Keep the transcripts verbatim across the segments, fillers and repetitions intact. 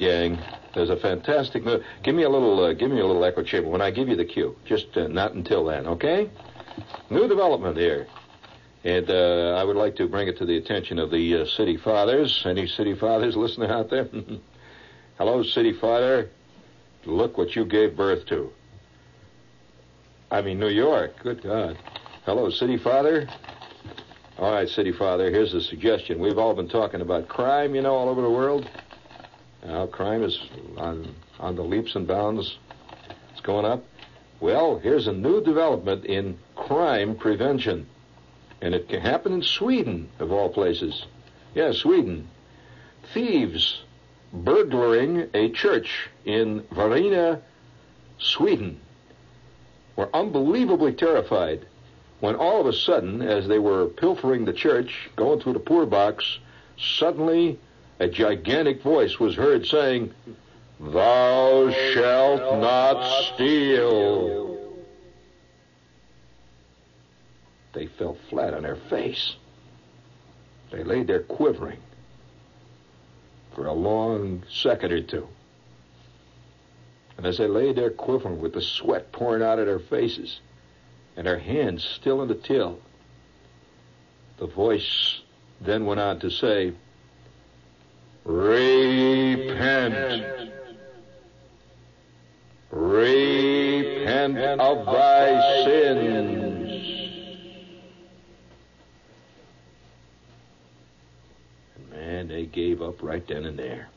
Gang, there's a fantastic move. Give me a little, uh, give me a little echo chamber when I give you the cue. Just uh, not until then, okay? New development here, and uh, I would like to bring it to the attention of the uh, city fathers. Any city fathers listening out there? Hello, city father. Look what you gave birth to. I mean, New York. Good God. Hello, city father. All right, city father. Here's the suggestion. We've all been talking about crime, you know, all over the world. Now, crime is on, on the leaps and bounds. It's going up. Well, here's a new development in crime prevention. And it can happen in Sweden, of all places. Yeah, Sweden. Thieves burglaring a church in Varina, Sweden, were unbelievably terrified when all of a sudden, as they were pilfering the church, going through the poor box, suddenly a gigantic voice was heard saying, "Thou shalt not steal." They fell flat on their face. They lay there quivering for a long second or two. And as they lay there quivering with the sweat pouring out of their faces and their hands still in the till, the voice then went on to say, "Repent. Repent of thy sins." And man, they gave up right then and there.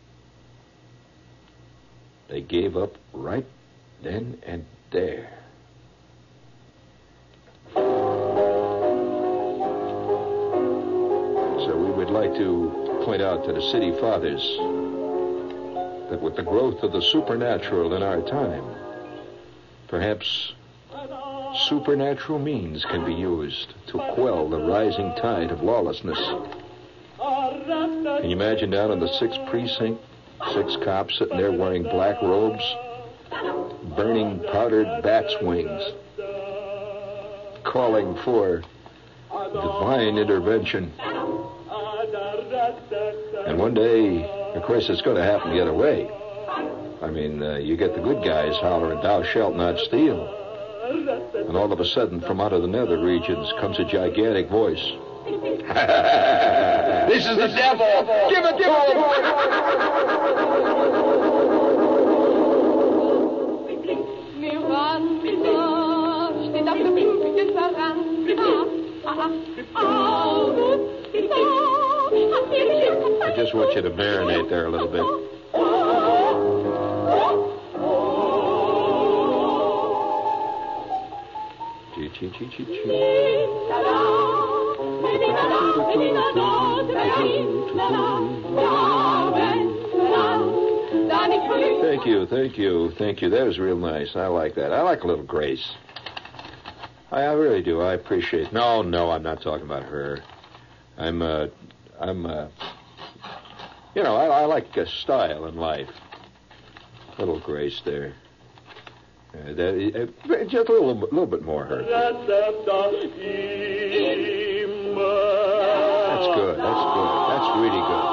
They gave up right then and there. So we would like to point out to the city fathers that with the growth of the supernatural in our time, perhaps supernatural means can be used to quell the rising tide of lawlessness. Can you imagine down in the sixth precinct, six cops sitting there wearing black robes, burning powdered bat's wings, calling for divine intervention? And one day, Of course, it's going to happen the other way. I mean, uh, you get the good guys hollering, "Thou shalt not steal." And all of a sudden, from out of the nether regions comes a gigantic voice. This is the devil! Give it to him! I just want you to marinate there a little bit. Thank you, thank you, thank you. That was real nice. I like that. I like a little Grace. I, I really do. I appreciate it. No, no, I'm not talking about her. I'm, uh, I'm, uh, you know, I, I like uh, style in life. Little Grace there. Uh, that, uh, just a little, little bit more her. That's good. That's good. That's really good.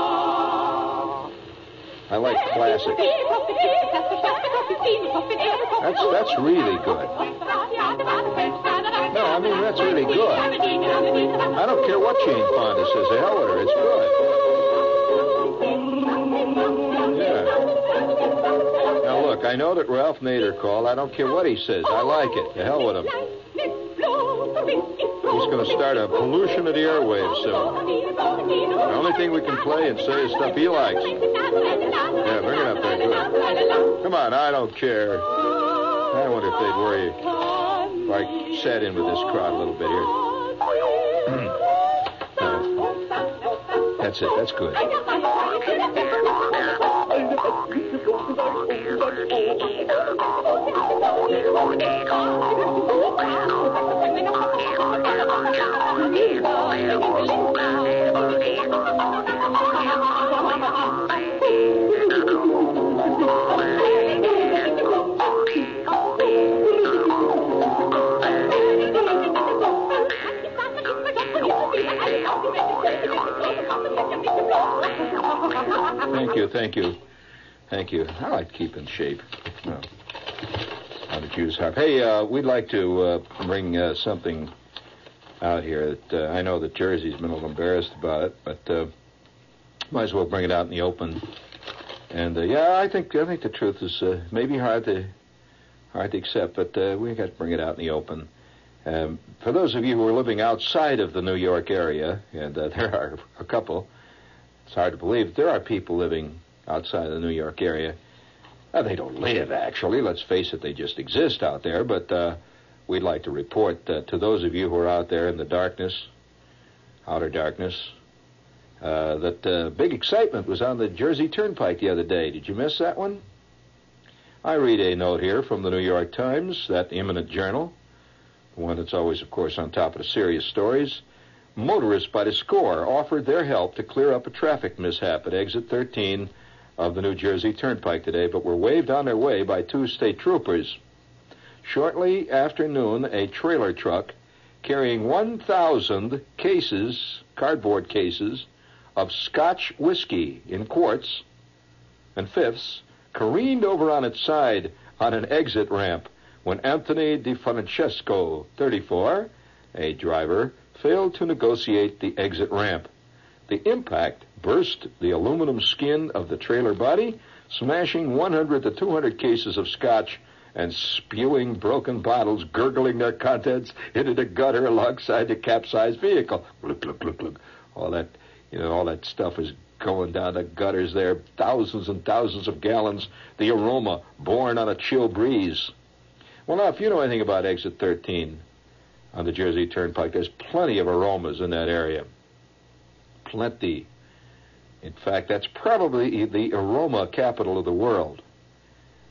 I like classics. That's that's really good. No, I mean that's really good. I don't care what Jane Fonda says. The hell with her. It's good. Yeah. Now, look, I know that Ralph Nader called. I don't care what he says. I like it. To hell with him. He's going to start a pollution of the airwaves soon. The only thing we can play and say is stuff he likes. Yeah, bring it up there. Good. Come on, I don't care. I wonder if they'd worry if I sat in with this crowd a little bit here. uh, that's it. That's good. Thank you, thank you. Thank you. I like to keep in shape. No. How to choose harp. Hey, uh, we'd like to uh, bring uh, something out here. That uh, I know that Jersey's been a little embarrassed about it, but uh, might as well bring it out in the open. And uh, yeah, I think I think the truth is uh, maybe hard to hard to accept, but uh, we got to bring it out in the open. Um, for those of you who are living outside of the New York area, and uh, there are a couple, it's hard to believe there are people living outside of the New York area. Uh, they don't live, actually. Let's face it, they just exist out there. But uh, we'd like to report uh, to those of you who are out there in the darkness, outer darkness, uh, that uh, big excitement was on the Jersey Turnpike the other day. Did you miss that one? I read a note here from the New York Times, that eminent journal, the one that's always, of course, on top of the serious stories. Motorists by the score offered their help to clear up a traffic mishap at exit thirteen of the New Jersey Turnpike today, but were waved on their way by two state troopers. Shortly after noon, a trailer truck carrying one thousand cases, cardboard cases, of Scotch whiskey in quarts and fifths careened over on its side on an exit ramp when Anthony DeFrancesco, thirty-four, a driver, failed to negotiate the exit ramp. The impact burst the aluminum skin of the trailer body, smashing one hundred to two hundred cases of scotch and spewing broken bottles, gurgling their contents into the gutter alongside the capsized vehicle. Look, look, look, look. All that, you know, all that stuff is going down the gutters there, thousands and thousands of gallons, the aroma borne on a chill breeze. Well, now, if you know anything about Exit thirteen on the Jersey Turnpike, there's plenty of aromas in that area. Plenty. In fact, that's probably the aroma capital of the world.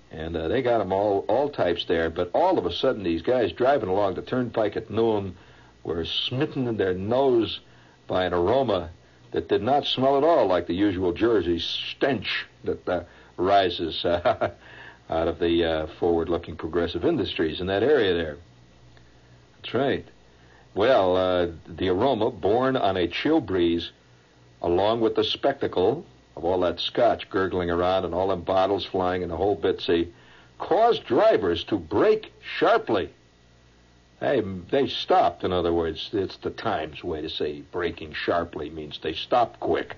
And uh, they got them all, all types there. But all of a sudden, these guys driving along the turnpike at noon were smitten in their nose by an aroma that did not smell at all like the usual Jersey stench that uh, rises uh, out of the uh, forward-looking progressive industries in that area there. That's right. Well, uh, the aroma borne on a chill breeze, along with the spectacle of all that scotch gurgling around and all them bottles flying and the whole bit, see, caused drivers to brake sharply. They, they stopped, in other words. It's the Times way to say braking sharply means they stopped quick,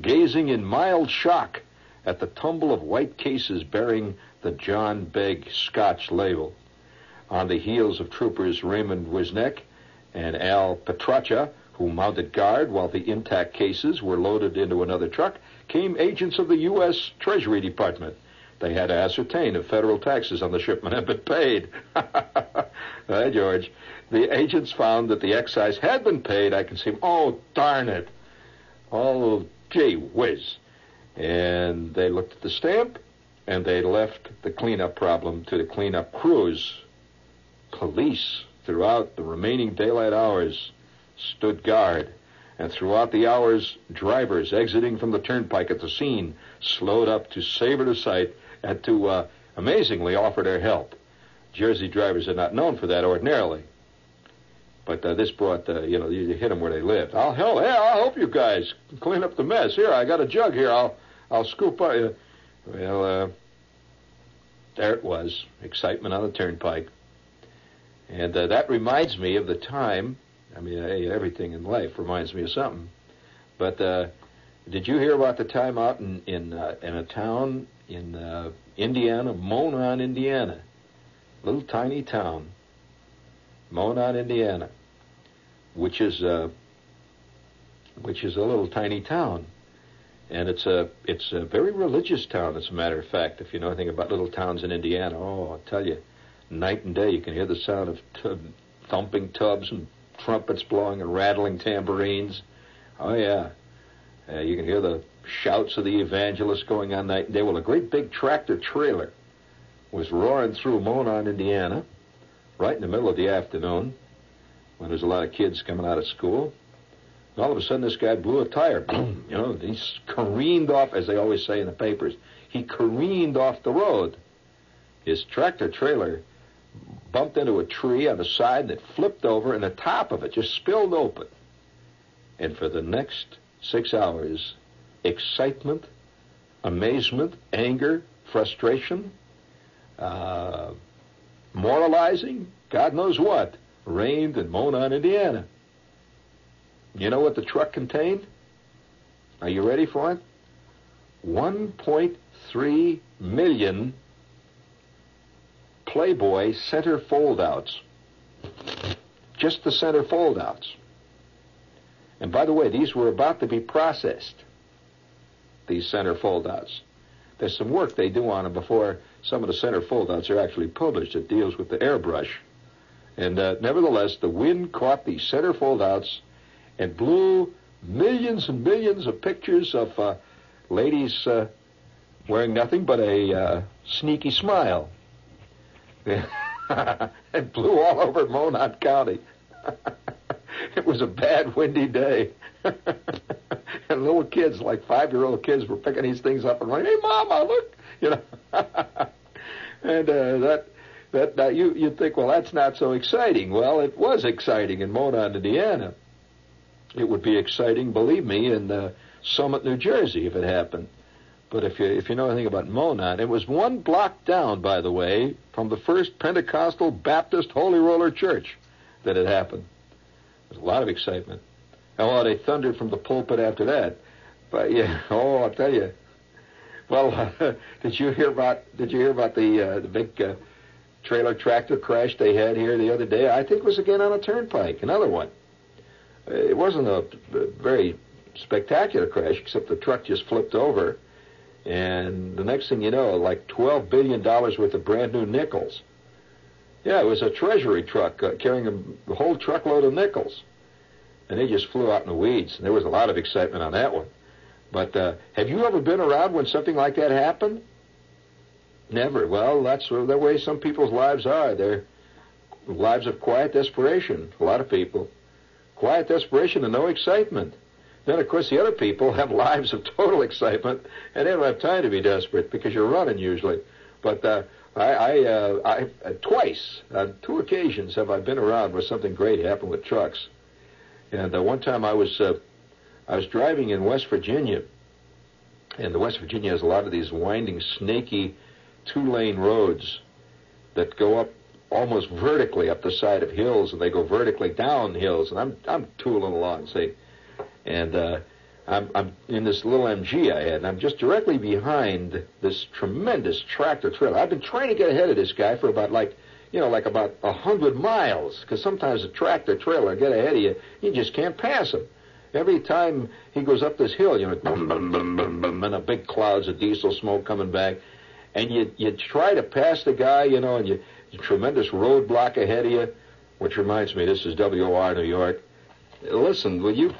gazing in mild shock at the tumble of white cases bearing the John Begg Scotch label. On the heels of troopers Raymond Wisnick and Al Petraccia, who mounted guard while the intact cases were loaded into another truck, came agents of the U S Treasury Department. They had to ascertain if federal taxes on the shipment had been paid. Hey, George. The agents found that the excise had been paid. I can see, oh, darn it. Oh, gee whiz. And they looked at the stamp, and they left the cleanup problem to the cleanup crews. Police, throughout the remaining daylight hours, stood guard. And throughout the hours, drivers exiting from the turnpike at the scene slowed up to savor the sight and to, uh, amazingly, offer their help. Jersey drivers are not known for that ordinarily. But uh, this brought, uh, you know, you hit them where they lived. I'll help. Yeah, I'll help you guys clean up the mess. Here, I got a jug here. I'll I'll scoop up. Uh, well, uh, there it was. Excitement on the turnpike. And uh, that reminds me of the time. I mean, hey, everything in life reminds me of something. But uh, did you hear about the time out in in, uh, in a town in uh, Indiana, Monon, Indiana? Little tiny town, Monon, Indiana, which is a which is a little tiny town, and it's a it's a very religious town. As a matter of fact, if you know anything about little towns in Indiana, oh, I'll tell you, night and day you can hear the sound of t- thumping tubs and trumpets blowing and rattling tambourines. Oh yeah, uh, you can hear the shouts of the evangelists going on night and day. Well, a great big tractor trailer was roaring through Monon, Indiana, right in the middle of the afternoon when there's a lot of kids coming out of school. And all of a sudden, this guy blew a tire. Boom! You know, he careened off, as they always say in the papers. He careened off the road. His tractor trailer bumped into a tree on the side, and it flipped over, and the top of it just spilled open. And for the next six hours, excitement, amazement, anger, frustration, uh, moralizing, God knows what, reigned in Monon, Indiana. You know what the truck contained? Are you ready for it? one point three million Playboy center fold-outs. Just the center fold-outs. And by the way, these were about to be processed, these center fold-outs. There's some work they do on them before some of the center fold-outs are actually published. It deals with the airbrush. And uh, nevertheless, the wind caught the center fold-outs and blew millions and millions of pictures of uh, ladies uh, wearing nothing but a uh, sneaky smile. It blew all over Monon County. It was a bad, windy day. And little kids, like five-year-old kids, were picking these things up and running, hey, Mama, look, you know. And uh, that, that now you, you'd think, well, that's not so exciting. Well, it was exciting in Monon, Indiana. It would be exciting, believe me, in uh, Summit, New Jersey, if it happened. But if you if you know anything about Monon, it was one block down, by the way, from the first Pentecostal Baptist Holy Roller Church that it happened. There was a lot of excitement. Oh, they thundered from the pulpit after that. But yeah, oh, I'll tell you. Well, uh, did you hear about did you hear about the uh, the big uh, trailer tractor crash they had here the other day? I think it was again on a turnpike, another one. It wasn't a very spectacular crash, except the truck just flipped over. And the next thing you know, like twelve billion dollars worth of brand-new nickels. Yeah, it was a Treasury truck uh, carrying a, a whole truckload of nickels. And they just flew out in the weeds, and there was a lot of excitement on that one. But uh, have you ever been around when something like that happened? Never. Well, that's the way some people's lives are. They're lives of quiet desperation, a lot of people. Quiet desperation and no excitement. Then, of course, the other people have lives of total excitement, and they don't have time to be desperate because you're running usually. But uh, I, I, uh, I uh, twice, on two occasions, have I been around where something great happened with trucks. And uh, one time I was, uh, I was driving in West Virginia, and the West Virginia has a lot of these winding, snaky two-lane roads that go up almost vertically up the side of hills, and they go vertically down hills, and I'm I'm tooling along, say, and uh, I'm I'm in this little M G I had, and I'm just directly behind this tremendous tractor trailer. I've been trying to get ahead of this guy for about like, you know, like about a hundred miles, because sometimes a tractor trailer get ahead of you, you just can't pass him. Every time he goes up this hill, you know, boom, boom, boom, boom, boom, and a big clouds of diesel smoke coming back, and you you try to pass the guy, you know, and you. Tremendous roadblock ahead of you, which reminds me, this is W O R New York. Listen, will you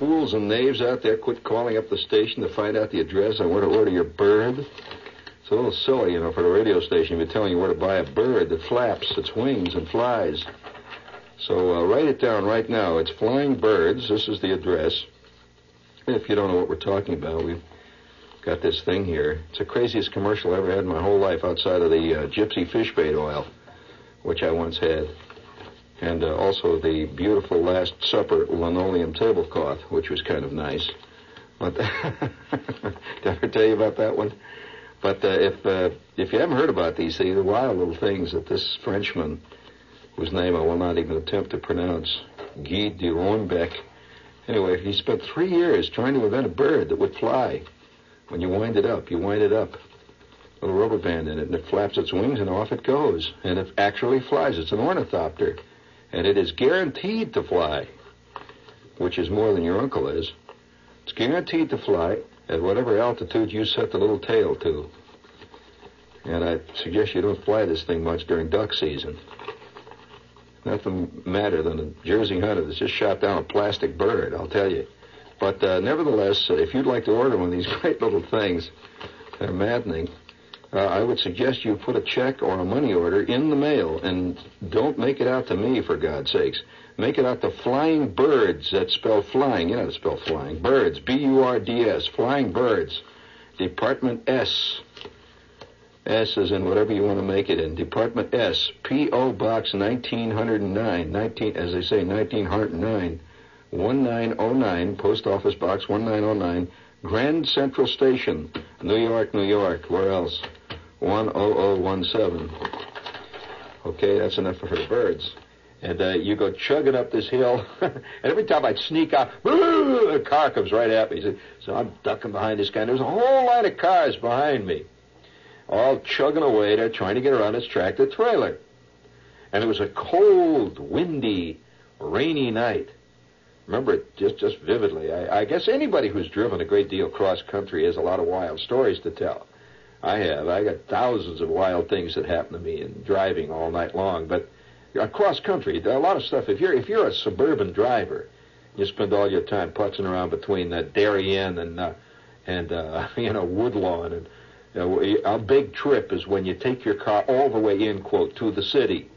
fools and knaves out there quit calling up the station to find out the address? I want to order your bird. It's a little silly, you know, for the radio station to be telling you where to buy a bird that flaps its wings and flies. So uh, write it down right now. It's Flying Birds. This is the address. If you don't know what we're talking about, we've got this thing here. It's the craziest commercial I ever had in my whole life outside of the uh, gypsy fish bait oil, which I once had, and uh, also the beautiful Last Supper linoleum tablecloth, which was kind of nice. But did I ever tell you about that one? But uh, if uh, if you haven't heard about these, these wild little things that this Frenchman, whose name I will not even attempt to pronounce, Guy de Roenbeck, anyway, he spent three years trying to invent a bird that would fly. When you wind it up, you wind it up. A little rubber band in it, and it flaps its wings, and off it goes. And it actually flies. It's an ornithopter. And it is guaranteed to fly, which is more than your uncle is. It's guaranteed to fly at whatever altitude you set the little tail to. And I suggest you don't fly this thing much during duck season. Nothing madder than a Jersey hunter that's just shot down a plastic bird, I'll tell you. But uh, nevertheless, uh, if you'd like to order one of these great little things, they're maddening, uh, I would suggest you put a check or a money order in the mail, and don't make it out to me, for God's sakes. Make it out to Flying Birds. That's spelled flying. You know how to spell flying. Birds, B U R D S, Flying Birds, Department S. S is in whatever you want to make it in. Department S, P O. Box nineteen oh nine, nineteen, as they say, nineteen oh nine. nineteen oh nine, Post Office Box nineteen oh nine, Grand Central Station, New York, New York. Where else? one oh oh one seven. Okay, that's enough for her birds. And uh, you go chugging up this hill, and every time I'd sneak out, the car comes right at me. So I'm ducking behind this guy, and there's a whole line of cars behind me, all chugging away there, trying to get around this tractor trailer. And it was a cold, windy, rainy night. Remember it just, just vividly. I, I guess anybody who's driven a great deal cross-country has a lot of wild stories to tell. I have. I got thousands of wild things that happen to me in driving all night long. But cross-country, a lot of stuff. If you're if you're a suburban driver, you spend all your time putzing around between uh, Darien and uh, and uh, you know Woodlawn. And you know, a big trip is when you take your car all the way in, quote, to the city.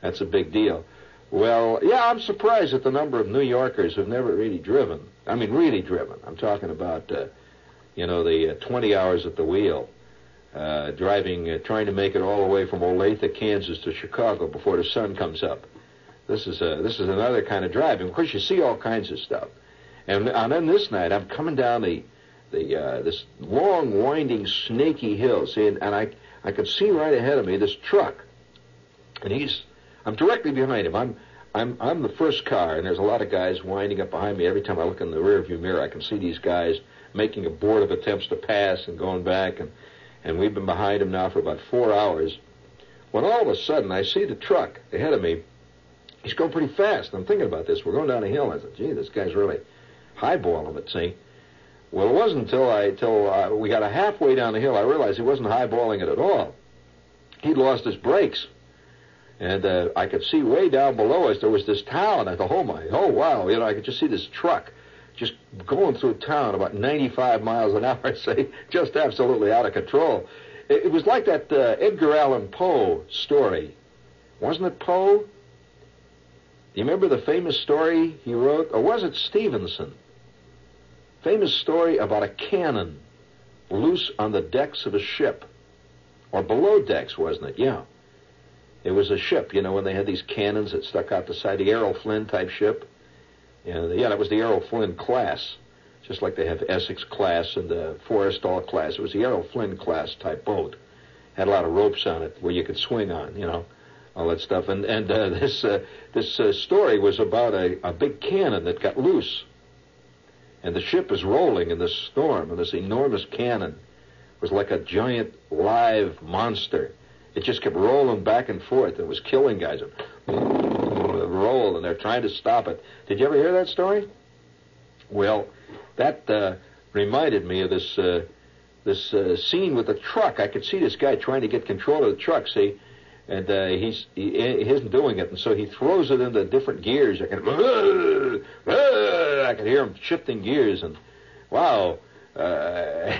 That's a big deal. Well, yeah, I'm surprised at the number of New Yorkers who've never really driven. I mean, really driven. I'm talking about, uh, you know, the uh, twenty hours at the wheel, uh, driving, uh, trying to make it all the way from Olathe, Kansas to Chicago before the sun comes up. This is a, this is another kind of driving. Of course, you see all kinds of stuff. And on, on this night, I'm coming down the, the uh, this long, winding, snaky hill, see, and, and I, I could see right ahead of me this truck, and he's. I'm directly behind him. I'm, I'm, I'm the first car, and there's a lot of guys winding up behind me. Every time I look in the rearview mirror, I can see these guys making abortive attempts to pass and going back, and, and we've been behind him now for about four hours. When all of a sudden I see the truck ahead of me, he's going pretty fast. I'm thinking about this. We're going down a hill. I said, "Gee, this guy's really highballing it." See, well, it wasn't until I, till uh, we got a halfway down the hill, I realized he wasn't highballing it at all. He'd lost his brakes. And uh, I could see way down below us, there was this town. I thought, oh, my, oh, wow. You know, I could just see this truck just going through town about ninety-five miles an hour, I'd say, just absolutely out of control. It, it was like that uh, Edgar Allan Poe story. Wasn't it Poe? Do you remember the famous story he wrote? Or was it Stevenson? Famous story about a cannon loose on the decks of a ship. Or below decks, wasn't it? Yeah. It was a ship, you know, when they had these cannons that stuck out the side, the Errol Flynn type ship. And, yeah, that was the Errol Flynn class. just like they have Essex class and the Forrestal class. It was a Yarrow Flynn class type boat. Had a lot of ropes on it where you could swing on, you know, all that stuff. And and uh, this uh, this uh, story was about a, a big cannon that got loose. And the ship is rolling in this storm, and this enormous cannon was like a giant live monster. It just kept rolling back and forth and was killing guys. It rolled, and they're trying to stop it. Did you ever hear that story? Well, that uh, reminded me of this uh, this uh, scene with the truck. I could see this guy trying to get control of the truck, see? And uh, he's, he, he isn't doing it, and so he throws it into different gears. I can, I can hear him shifting gears, and wow, uh,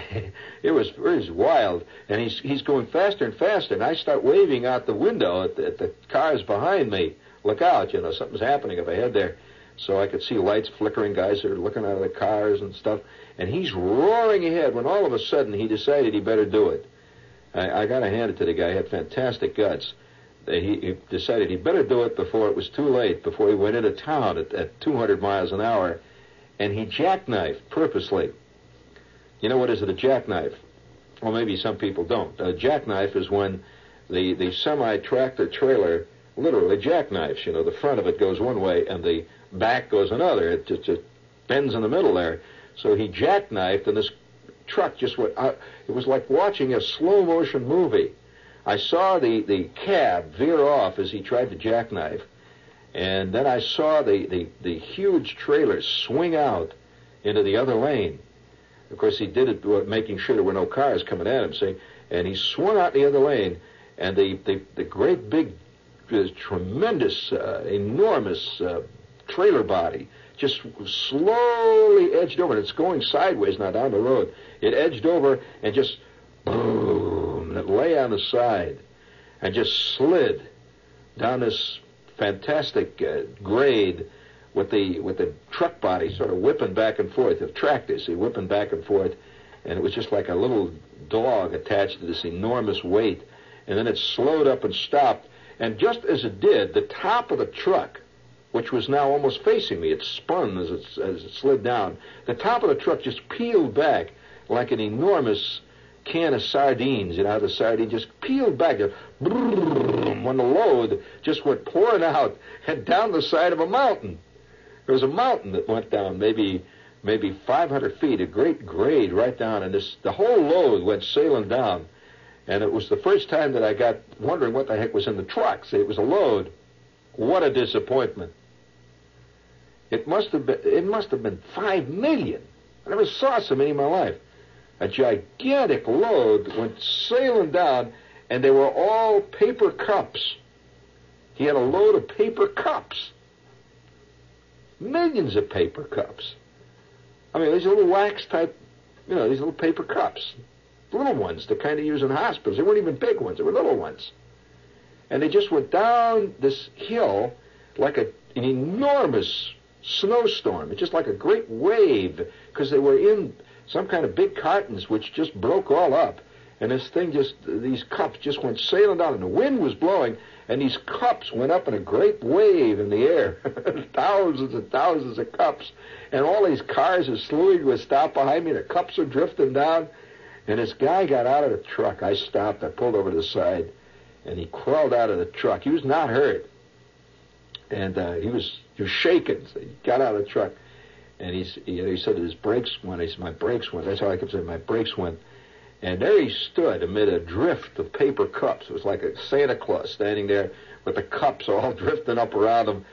it was it was wild. And he's he's going faster and faster, and I start waving out the window at the, at the cars behind me. Look out, you know, something's happening up ahead there. So I could see lights flickering, guys that are looking out of the cars and stuff. And he's roaring ahead when all of a sudden he decided he better do it. I, I got to hand it to the guy. He had fantastic guts. He, he decided he better do it before it was too late, before he went into town at, at two hundred miles an hour. And he jackknifed purposely. You know what is it, a jackknife? Well, maybe some people don't. A jackknife is when the, the semi-tractor trailer literally jackknifes. You know, the front of it goes one way and the back goes another. It just, just bends in the middle there. So he jackknifed, and this truck just went out. It was like watching a slow motion movie. I saw the, the cab veer off as he tried to jackknife, and then I saw the, the, the huge trailer swing out into the other lane. Of course, he did it making sure there were no cars coming at him, see? And he swung out the other lane, and the, the, the great big, uh, tremendous, uh, enormous uh, trailer body just slowly edged over. It's going sideways now down the road. It edged over and just boom, and it lay on the side and just slid down this fantastic uh, grade with the with the truck body sort of whipping back and forth, of tractors, see, whipping back and forth, and it was just like a little dog attached to this enormous weight. And then it slowed up and stopped, and just as it did, the top of the truck, which was now almost facing me, it spun as it, as it slid down. The top of the truck just peeled back like an enormous can of sardines. You know, the sardine just peeled back. When the load just went pouring out and down the side of a mountain. There was a mountain that went down maybe maybe five hundred feet, a great grade right down, and this the whole load went sailing down. And it was the first time that I got wondering what the heck was in the truck. See, it was a load. What a disappointment. It must have been, it must have been five million. I never saw so many in my life. A gigantic load went sailing down, and they were all paper cups. He had a load of paper cups. Millions of paper cups. I mean, these little wax type, you know, these little paper cups. Little ones, the kind they use in hospitals. They weren't even big ones, they were little ones. And they just went down this hill like a, an enormous snowstorm. It's just like a great wave, because they were in some kind of big cartons which just broke all up. And this thing just, these cups just went sailing down, and the wind was blowing, and these cups went up in a great wave in the air. Thousands and thousands of cups. And all these cars are slewing to a stop behind me, and the cups are drifting down. And this guy got out of the truck. I stopped, I pulled over to the side, and he crawled out of the truck. He was not hurt. And uh, he was he was shaking. So he got out of the truck. And he's, he, he said that his brakes went. He said, my brakes went. That's how I kept saying, my brakes went. And there he stood amid a drift of paper cups. It was like a Santa Claus standing there with the cups all drifting up around him.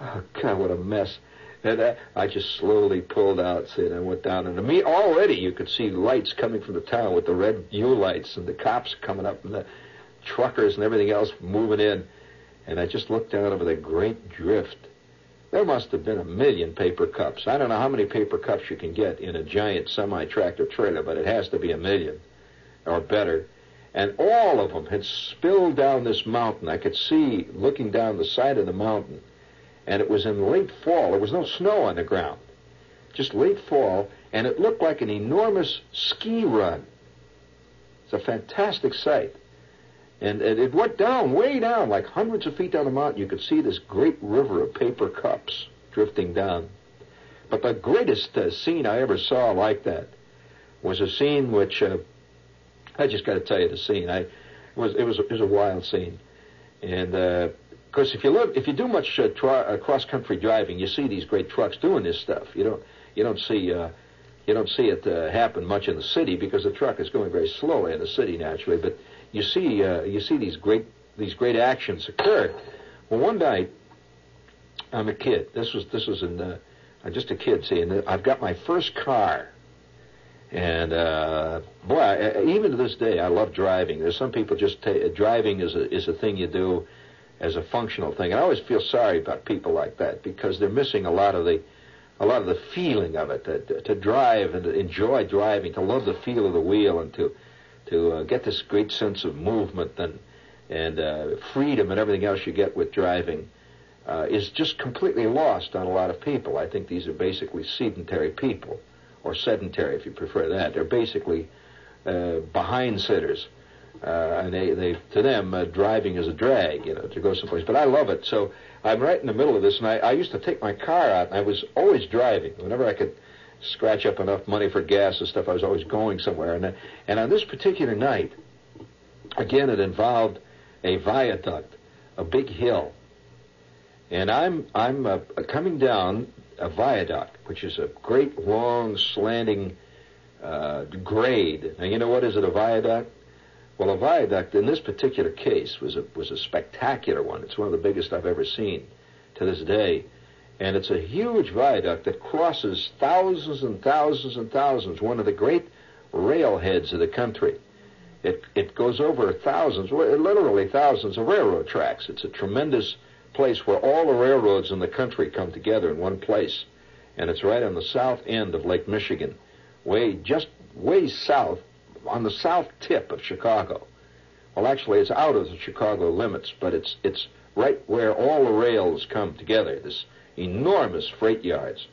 Oh, God, what a mess. And uh, I just slowly pulled out, see, and I went down. And to me, already you could see lights coming from the town with the red U lights and the cops coming up and the truckers and everything else moving in, and I just looked down over the great drift. There must have been a million paper cups. I don't know how many paper cups you can get in a giant semi-tractor trailer, but it has to be a million or better. And all of them had spilled down this mountain. I could see looking down the side of the mountain, and it was in late fall. There was no snow on the ground, just late fall, and it looked like an enormous ski run. It's a fantastic sight. And, and it went down, way down, like hundreds of feet down the mountain. You could see this great river of paper cups drifting down. But the greatest uh, scene I ever saw like that was a scene which, uh, I just got to tell you the scene. I, it was it was it was a wild scene, and uh, of course, if you look, if you do much uh, tri- uh, cross country driving, you see these great trucks doing this stuff. You don't you don't see uh, you don't see it uh, happen much in the city because the truck is going very slowly in the city naturally. But you see uh, you see these great these great actions occur. Well, one night, I'm a kid. This was this was in uh, I'm just a kid. See, and I've got my first car. And, uh, boy, I, even to this day, I love driving. There's some people just ta- driving is a, is a thing you do as a functional thing. And I always feel sorry about people like that because they're missing a lot of the, a lot of the feeling of it. To, to drive and to enjoy driving, to love the feel of the wheel, and to, to uh, get this great sense of movement and and uh, freedom and everything else you get with driving uh, is just completely lost on a lot of people. I think these are basically sedentary people. Or sedentary, if you prefer that. They're basically uh, behind sitters, uh, and they, they to them uh, driving is a drag, you know, to go someplace. But I love it, so I'm right in the middle of this, and I, I used to take my car out, and I was always driving. Whenever I could scratch up enough money for gas and stuff, I was always going somewhere. And and on this particular night, again, it involved a viaduct, a big hill, and I'm I'm uh, coming down a viaduct, which is a great long slanting uh, grade. Now, you know what is it, a viaduct? Well, a viaduct in this particular case was a, was a spectacular one. It's one of the biggest I've ever seen to this day. And it's a huge viaduct that crosses thousands and thousands and thousands, one of the great railheads of the country. It, it goes over thousands, literally thousands of railroad tracks. It's a tremendous place where all the railroads in the country come together in one place, and it's right on the south end of Lake Michigan, way just way south, on the south tip of Chicago. Well, actually, it's out of the Chicago limits, but it's it's right where all the rails come together. This enormous freight yards,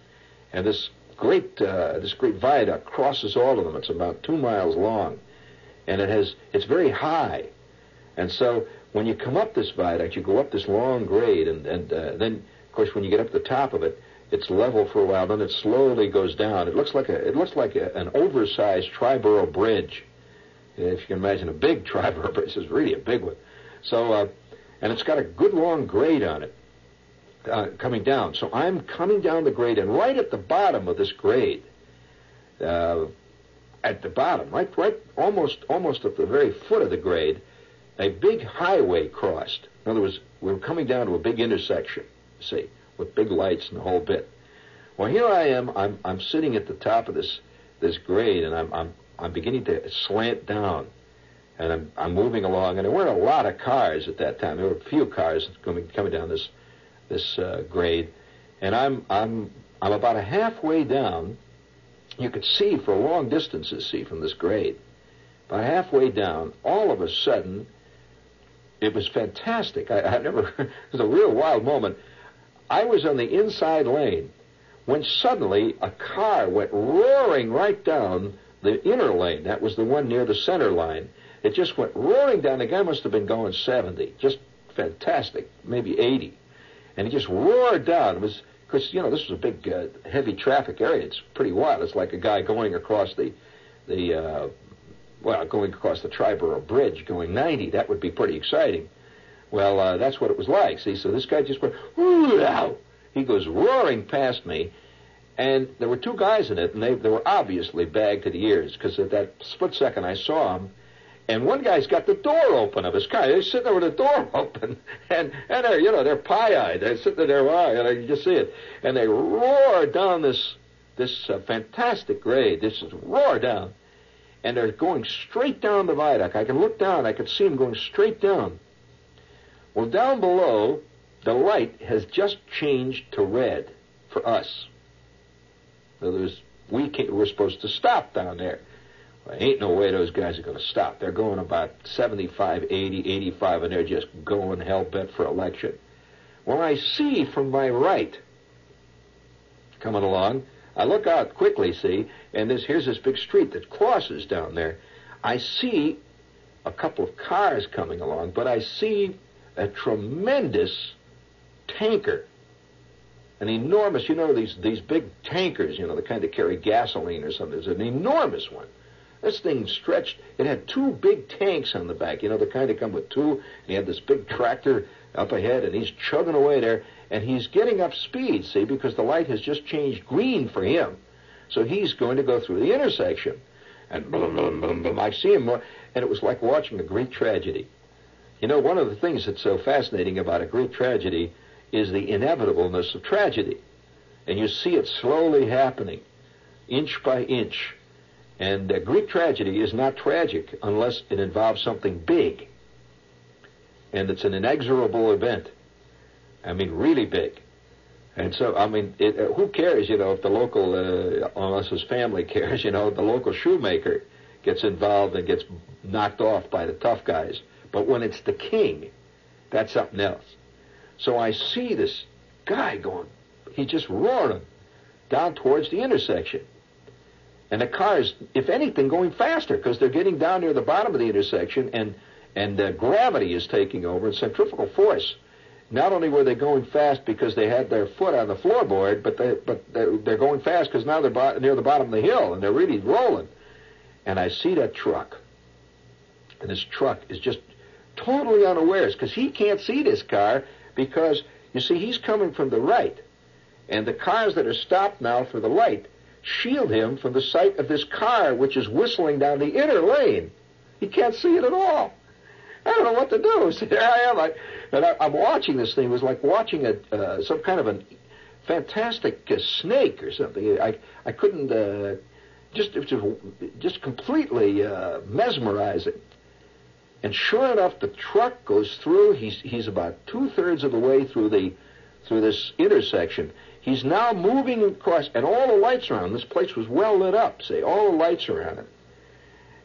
and this great uh, this great viaduct crosses all of them. It's about two miles long, and it has it's very high, and so. When you come up this viaduct, you go up this long grade, and, and uh, then, of course, when you get up the top of it, it's level for a while, then it slowly goes down. It looks like a, it looks like a, an oversized Triborough Bridge. If you can imagine a big Triborough Bridge, it's really a big one. So, uh, and it's got a good long grade on it uh, coming down. So I'm coming down the grade, and right at the bottom of this grade, uh, at the bottom, right, right, almost, almost at the very foot of the grade, a big highway crossed. In other words, we were coming down to a big intersection, see, with big lights and the whole bit. Well, here I am. I'm I'm sitting at the top of this this grade, and I'm I'm I'm beginning to slant down, and I'm I'm moving along. And there weren't a lot of cars at that time. There were a few cars coming coming down this this uh, grade, and I'm I'm I'm about a halfway down. You could see for long distances, see from this grade, about halfway down. All of a sudden. It was fantastic. I, I never. It was a real wild moment. I was on the inside lane when suddenly a car went roaring right down the inner lane. That was the one near the center line. It just went roaring down. The guy must have been going seventy, just fantastic, maybe eighty, and he just roared down. It was because you know this was a big, uh, heavy traffic area. It's pretty wild. It's like a guy going across the the. Uh, Well, going across the Triborough Bridge, going ninety, that would be pretty exciting. Well, uh, that's what it was like, see? So this guy just went, ooh, he goes roaring past me, and there were two guys in it, and they, they were obviously bagged to the ears, because at that split second I saw him, and one guy's got the door open of his car. They're sitting there with the door open, and, and they're, you know, they're pie-eyed. They're sitting there, and I can just see it. And they roar down this, this uh, fantastic grade, this is roar down. And they're going straight down the viaduct. I can look down. I can see them going straight down. Well, down below, the light has just changed to red for us. In other words, we can't, we're supposed to stop down there. Well, ain't no way those guys are going to stop. They're going about seventy-five, eighty, eighty-five, and they're just going hell-bent for election. Well, I see from my right coming along, I look out quickly, see, and this here's this big street that crosses down there. I see a couple of cars coming along, but I see a tremendous tanker an enormous, you know, these, these big tankers, you know, the kind that carry gasoline or something. It's an enormous one. This thing stretched. It had two big tanks on the back, you know, the kind that come with two. And he had this big tractor up ahead, and he's chugging away there. And he's getting up speed, see, because the light has just changed green for him. So he's going to go through the intersection. And boom, boom, boom, boom, I see him more. And it was like watching a Greek tragedy. You know, one of the things that's so fascinating about a Greek tragedy is the inevitableness of tragedy. And you see it slowly happening, inch by inch. And uh, Greek tragedy is not tragic unless it involves something big. And it's an inexorable event. I mean, really big. And so, I mean, it, uh, who cares, you know, if the local, uh, unless his family cares, you know, the local shoemaker gets involved and gets knocked off by the tough guys. But when it's the king, that's something else. So I see this guy going, he's just roaring down towards the intersection. And the cars, if anything, going faster because they're getting down near the bottom of the intersection, and, and uh, gravity is taking over and centrifugal force. Not only were they going fast because they had their foot on the floorboard, but, they, but they're, they're going fast because now they're bo- near the bottom of the hill, and they're really rolling. And I see that truck, and this truck is just totally unawares because he can't see this car because, you see, he's coming from the right, and the cars that are stopped now for the light shield him from the sight of this car which is whistling down the inner lane. He can't see it at all. I don't know what to do. So there I am. I, and I, I'm watching this thing. It was like watching a uh, some kind of a fantastic uh, snake or something. I I couldn't uh, just it was just completely uh, mesmerizing. And sure enough, the truck goes through. He's he's about two thirds of the way through the through this intersection. He's now moving across, and all the lights around. This place was well lit up. See, all the lights around it.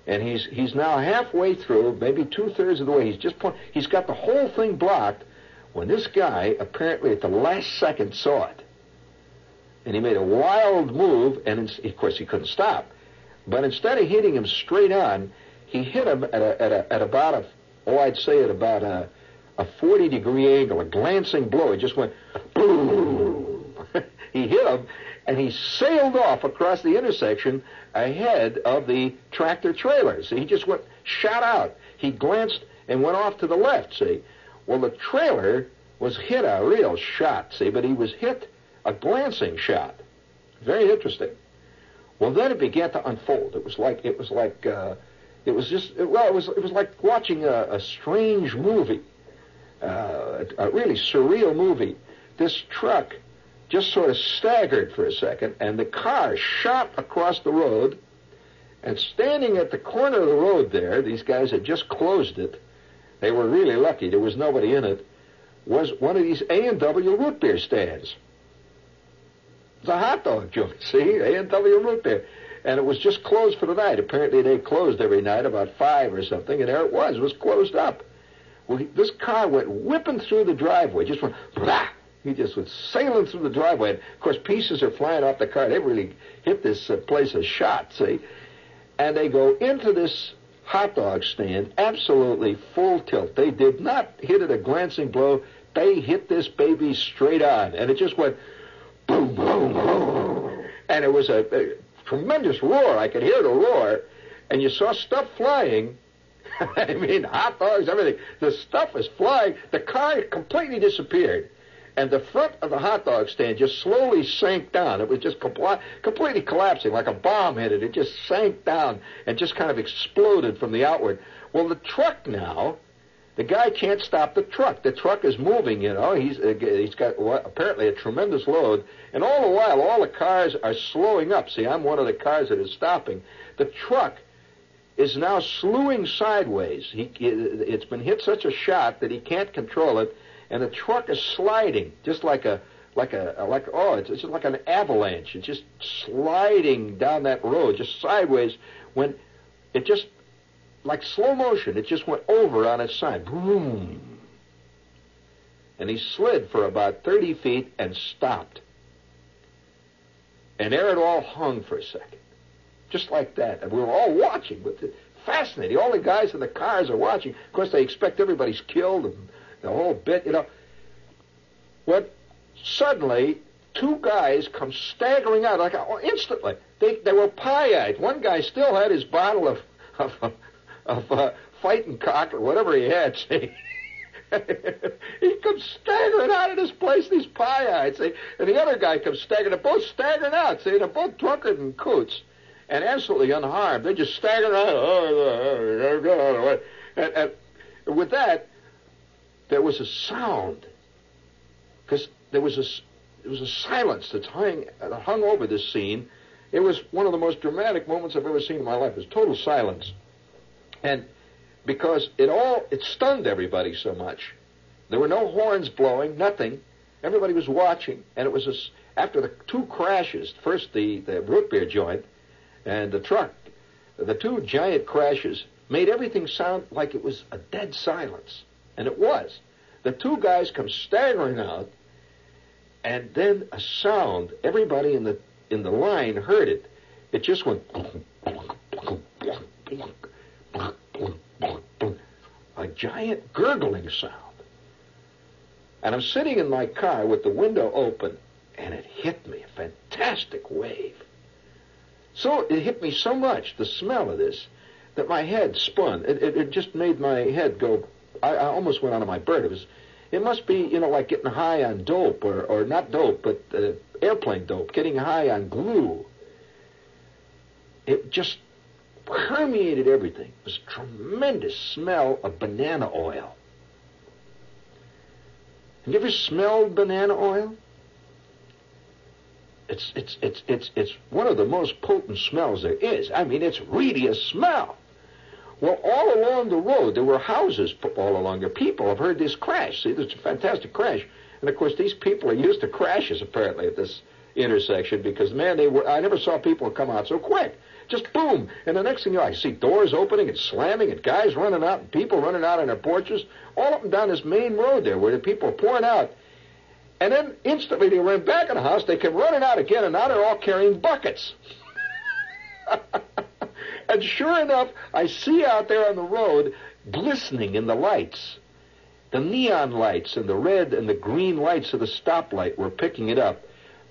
And he's he's now halfway through, maybe two-thirds of the way. He's just point, he's got the whole thing blocked when this guy, apparently at the last second, saw it. And he made a wild move, and of course he couldn't stop. But instead of hitting him straight on, he hit him at a, at, a, at about a, oh, I'd say at about a, a forty-degree angle, a glancing blow. He just went, boom. He hit him. And he sailed off across the intersection ahead of the tractor trailer. See, he just went, shot out. He glanced and went off to the left, see. Well, the trailer was hit a real shot, see, but he was hit a glancing shot. Very interesting. Well, then it began to unfold. It was like, it was like, uh, it was just, it, well, it was, it was like watching a, a strange movie, uh, a, a really surreal movie. This truck just sort of staggered for a second, and the car shot across the road, and standing at the corner of the road there, these guys had just closed it. They were really lucky. There was nobody in it. Was one of these A and W root beer stands. It's a hot dog joint, see? A and W root beer. And it was just closed for the night. Apparently they closed every night about five or something, and there it was. It was closed up. Well, he, this car went whipping through the driveway, just went, blah! He just was sailing through the driveway. And of course, pieces are flying off the car. They really hit this uh, place a shot, see? And they go into this hot dog stand absolutely full tilt. They did not hit it a glancing blow. They hit this baby straight on. And it just went boom, boom, boom. And it was a, a tremendous roar. I could hear the roar. And you saw stuff flying. I mean, hot dogs, everything. The stuff is flying. The car completely disappeared. And the front of the hot dog stand just slowly sank down. It was just compl- completely collapsing, like a bomb hit it. It just sank down and just kind of exploded from the outward. Well, the truck now, the guy can't stop the truck. The truck is moving, you know. He's uh, he's got well, apparently a tremendous load. And all the while, all the cars are slowing up. See, I'm one of the cars that is stopping. The truck is now slewing sideways. He, it's been hit such a shot that he can't control it. And the truck is sliding, just like a, like a, like oh, it's, it's just like an avalanche. It's just sliding down that road, just sideways. When it just, like slow motion, it just went over on its side, boom. And he slid for about thirty feet and stopped. And there it all hung for a second, just like that. And we were all watching, but fascinating. All the guys in the cars are watching. Of course, they expect everybody's killed and the whole bit, you know. Well, suddenly, two guys come staggering out like instantly. They they were pie-eyed. One guy still had his bottle of of, of, of uh, fighting cock or whatever he had. See, he comes staggering out of this place. These pie-eyed, see, and the other guy comes staggering. They're both staggering out. See, they're both drunkard and coots, and absolutely unharmed. They just staggered out. And, and with that, there was a sound, because there was a there was a silence that hung that hung over this scene. It was one of the most dramatic moments I've ever seen in my life. It was total silence, and because it all it stunned everybody so much. There were no horns blowing, nothing. Everybody was watching, and it was this, after the two crashes. First, the the root beer joint and the truck. The two giant crashes made everything sound like it was a dead silence. And it was. The two guys come staggering out, and then a sound. Everybody in the in the line heard it. It just went a giant gurgling sound. And I'm sitting in my car with the window open, and it hit me, a fantastic wave. So it hit me so much, the smell of this, that my head spun. It, it, it just made my head go. I, I almost went out of my bird. It was, it must be, you know, like getting high on dope, or, or not dope, but uh, airplane dope, getting high on glue. It just permeated everything. It was a tremendous smell of banana oil. Have you ever smelled banana oil? It's it's it's it's it's one of the most potent smells there is. I mean, it's really a smell. Well, all along the road, there were houses all along there. People have heard this crash. See, it's a fantastic crash. And, of course, these people are used to crashes, apparently, at this intersection because, man, they were, I never saw people come out so quick. Just boom. And the next thing you know, I see doors opening and slamming and guys running out and people running out on their porches, all up and down this main road there where the people are pouring out. And then instantly they ran back in the house. They came running out again, and now they're all carrying buckets. And sure enough, I see out there on the road, glistening in the lights, the neon lights and the red and the green lights of the stoplight were picking it up.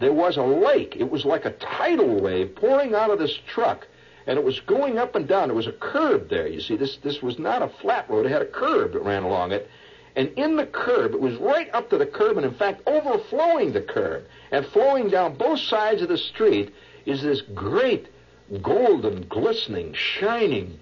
There was a lake. It was like a tidal wave pouring out of this truck, and it was going up and down. There was a curb there, you see. This, this was not a flat road. It had a curb that ran along it. And in the curb, it was right up to the curb, and in fact, overflowing the curb and flowing down both sides of the street is this great golden, glistening, shining,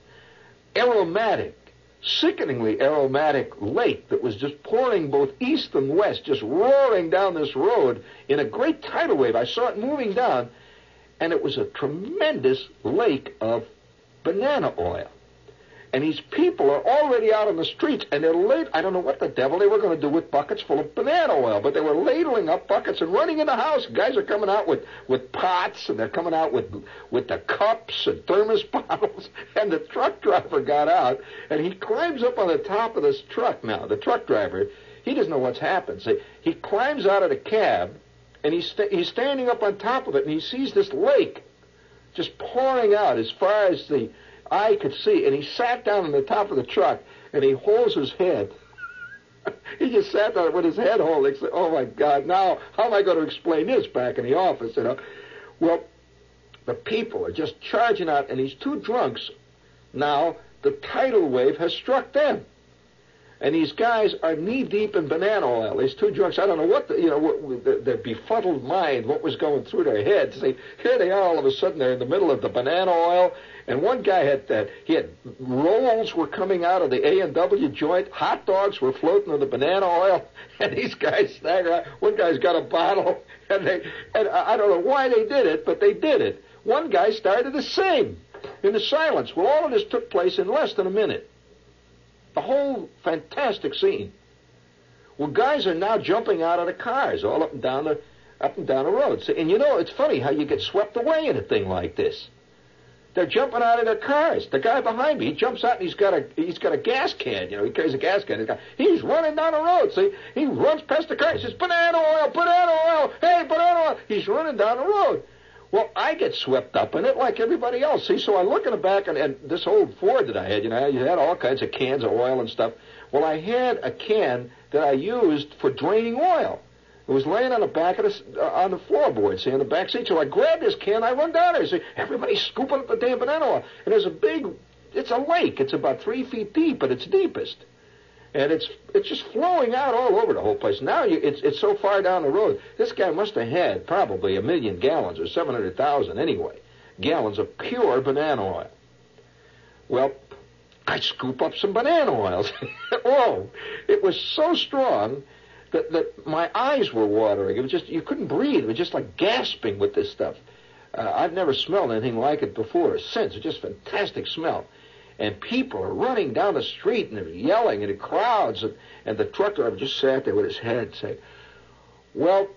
aromatic, sickeningly aromatic lake that was just pouring both east and west, just roaring down this road in a great tidal wave. I saw it moving down, and it was a tremendous lake of banana oil. And these people are already out on the streets, and they're late. I don't know what the devil they were going to do with buckets full of banana oil, but they were ladling up buckets and running in the house. Guys are coming out with, with pots, and they're coming out with with the cups and thermos bottles. And the truck driver got out, and he climbs up on the top of this truck now. The truck driver, he doesn't know what's happened. So he climbs out of the cab, and he's, sta- he's standing up on top of it, and he sees this lake just pouring out as far as the I could see, and he sat down on the top of the truck, and he holds his head. He just sat there with his head holding. Oh, my God, now how am I going to explain this back in the office, you know? Well, the people are just charging out, and these two drunks, now the tidal wave has struck them. And these guys are knee-deep in banana oil. These two drunks, I don't know what, the, you know, what, the, their befuddled mind, what was going through their heads. They, here they are all of a sudden, they're in the middle of the banana oil. And one guy had that, he had rolls were coming out of the A and W joint. Hot dogs were floating in the banana oil. And these guys stagger out. One guy's got a bottle. And, they, and I don't know why they did it, but they did it. One guy started to sing in the silence. Well, all of this took place in less than a minute. The whole fantastic scene. Well, guys are now jumping out of the cars all up and down the up and down the road. See, and you know, it's funny how you get swept away in a thing like this. They're jumping out of their cars. The guy behind me, he jumps out and he's got a he's got a gas can. You know, he carries a gas can. He's running down the road. See, he runs past the car. He says, "Banana oil, banana oil, hey, banana oil." He's running down the road. Well, I get swept up in it like everybody else. See, so I look in the back, and, and this old Ford that I had, you know, you had all kinds of cans of oil and stuff. Well, I had a can that I used for draining oil. It was laying on the back of the, uh, on the floorboard, see, in the back seat. So I grabbed this can, I run down there, see, everybody's scooping up the damn banana oil. And there's a big, it's a lake. It's about three feet deep at its deepest. And it's it's just flowing out all over the whole place. Now you, it's it's so far down the road. This guy must have had probably a million gallons or seven hundred thousand anyway, gallons of pure banana oil. Well, I scoop up some banana oils. Oh, it was so strong that, that my eyes were watering. It was just, you couldn't breathe. It was just like gasping with this stuff. Uh, I've never smelled anything like it before or since. It's just fantastic smell. And people are running down the street, and they're yelling, and the crowds, and, and the truck driver just sat there with his head saying, well,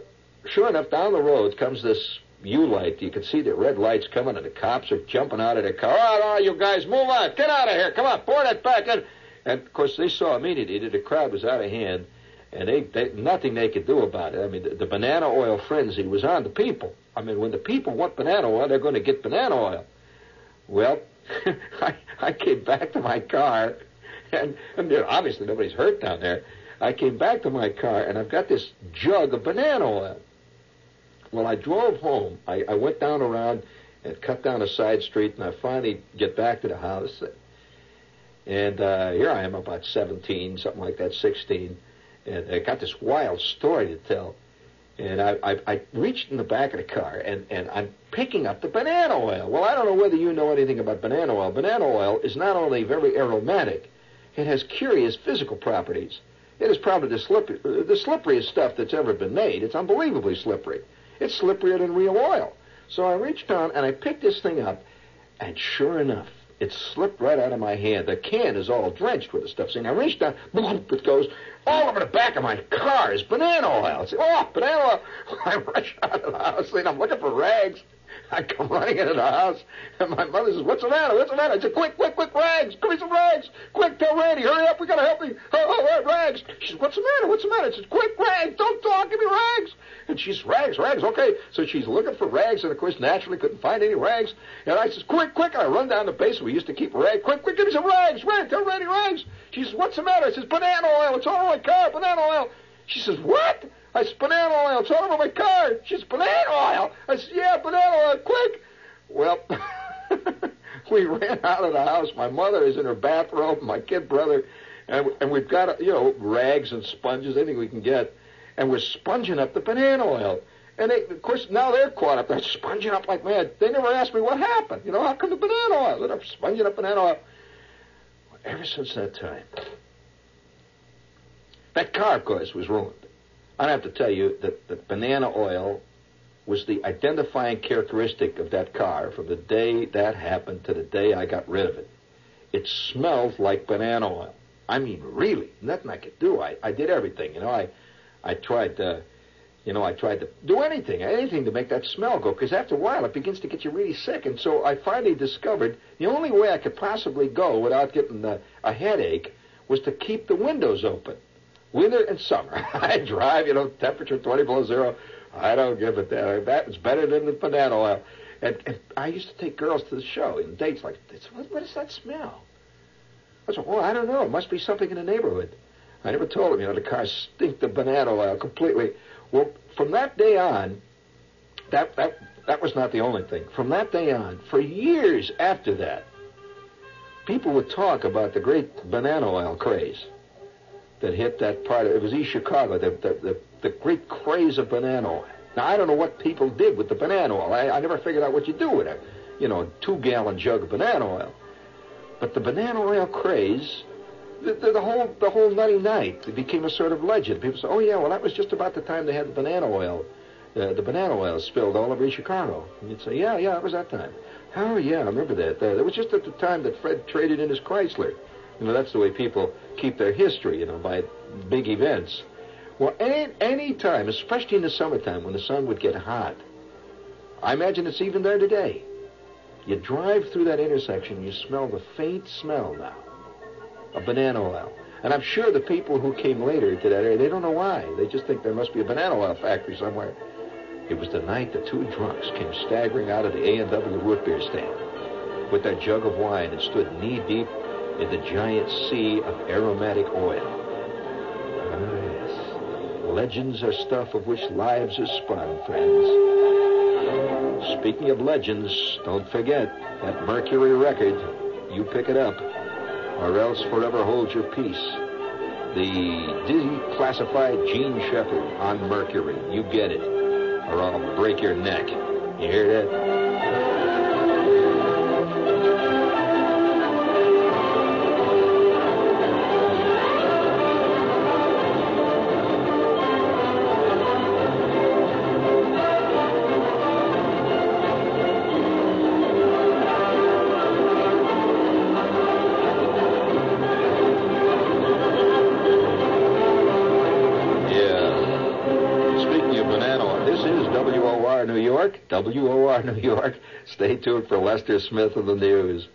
sure enough, down the road comes this U-light. You can see the red lights coming, and the cops are jumping out of their car. All right, all right, you guys, move on. Get out of here. Come on, board it back. And, and of course, they saw immediately that the crowd was out of hand, and they, they nothing they could do about it. I mean, the, the banana oil frenzy was on the people. I mean, when the people want banana oil, they're going to get banana oil. Well, I, I came back to my car, and, and you know, obviously nobody's hurt down there. I came back to my car, and I've got this jug of banana oil. Well, I drove home. I, I went down around and cut down a side street, and I finally get back to the house. And uh, here I am, about seventeen, something like that, sixteen. And I got this wild story to tell. And I, I, I reached in the back of the car, and, and I'm picking up the banana oil. Well, I don't know whether you know anything about banana oil. Banana oil is not only very aromatic, it has curious physical properties. It is probably the, slippery, the slipperiest stuff that's ever been made. It's unbelievably slippery. It's slipperier than real oil. So I reached down, and I picked this thing up, and sure enough, it slipped right out of my hand. The can is all drenched with the stuff. See, and I reached down, boom, it goes all over the back of my car is banana oil. See, oh, banana oil. I rush out of the house, and I'm looking for rags. I come running into the house, and my mother says, what's the matter? What's the matter? I said, quick, quick, quick, rags. Give me some rags. Quick, tell Randy. Hurry up. We got to help you. Oh, oh, rags. She says, what's the matter? What's the matter? I said, quick, rags. Don't talk. Give me rags. And she's, rags, rags. Okay. So she's looking for rags, and of course, naturally, couldn't find any rags. And I says, quick, quick. And I run down the basement. We used to keep rags. Quick, quick, give me some rags. Rags. Tell Randy rags. She says, what's the matter? I says, banana oil. It's all over my car. Banana oil. She says, what? I said, banana oil. It's all over my car. She said, banana oil. I said, yeah, banana oil, quick. Well, we ran out of the house. My mother is in her bathrobe, my kid brother, and, and we've got, you know, rags and sponges, anything we can get. And we're sponging up the banana oil. And, they, of course, now they're caught up. They're sponging up like mad. They never asked me what happened. You know, how come the banana oil? They're sponging up banana oil. Well, ever since that time, that car, of course, was ruined. I'd have to tell you that the banana oil was the identifying characteristic of that car from the day that happened to the day I got rid of it. It smelled like banana oil. I mean, really, nothing I could do. I, I did everything. You know, I I tried to, you know, I tried to do anything, anything to make that smell go, because after a while it begins to get you really sick. And so I finally discovered the only way I could possibly go without getting a, a headache was to keep the windows open. Winter and summer. I drive, you know, temperature twenty below zero. I don't give a damn. That was better than the banana oil. And, and I used to take girls to the show in dates like, what, what is that smell? I said, oh, I don't know. It must be something in the neighborhood. I never told them, you know, the car stinked of banana oil completely. Well, from that day on, that, that, that was not the only thing. From that day on, for years after that, people would talk about the great banana oil craze that hit that part of, it was East Chicago, the, the, the, the great craze of banana oil. Now, I don't know what people did with the banana oil. I, I never figured out what you do with a, you know, two-gallon jug of banana oil. But the banana oil craze, the, the, the whole the whole nutty night, it became a sort of legend. People said, oh, yeah, well, that was just about the time they had the banana oil, uh, the banana oil spilled all over East Chicago. And you'd say, yeah, yeah, it was that time. Oh, yeah, I remember that. That was just at the time that Fred traded in his Chrysler. You know, that's the way people keep their history, you know, by big events. Well, any, any time, especially in the summertime when the sun would get hot, I imagine it's even there today. You drive through that intersection, you smell the faint smell now of banana oil. And I'm sure the people who came later to that area, they don't know why. They just think there must be a banana oil factory somewhere. It was the night the two drunks came staggering out of the A and W root beer stand with their jug of wine and stood knee-deep in the giant sea of aromatic oil. Ah, yes. Legends are stuff of which lives are spun, friends. Speaking of legends, don't forget that Mercury record. You pick it up, or else forever hold your peace. The declassified Gene Shepard on Mercury. You get it, or I'll break your neck. You hear that? W O R New York. Stay tuned for Lester Smith and the news.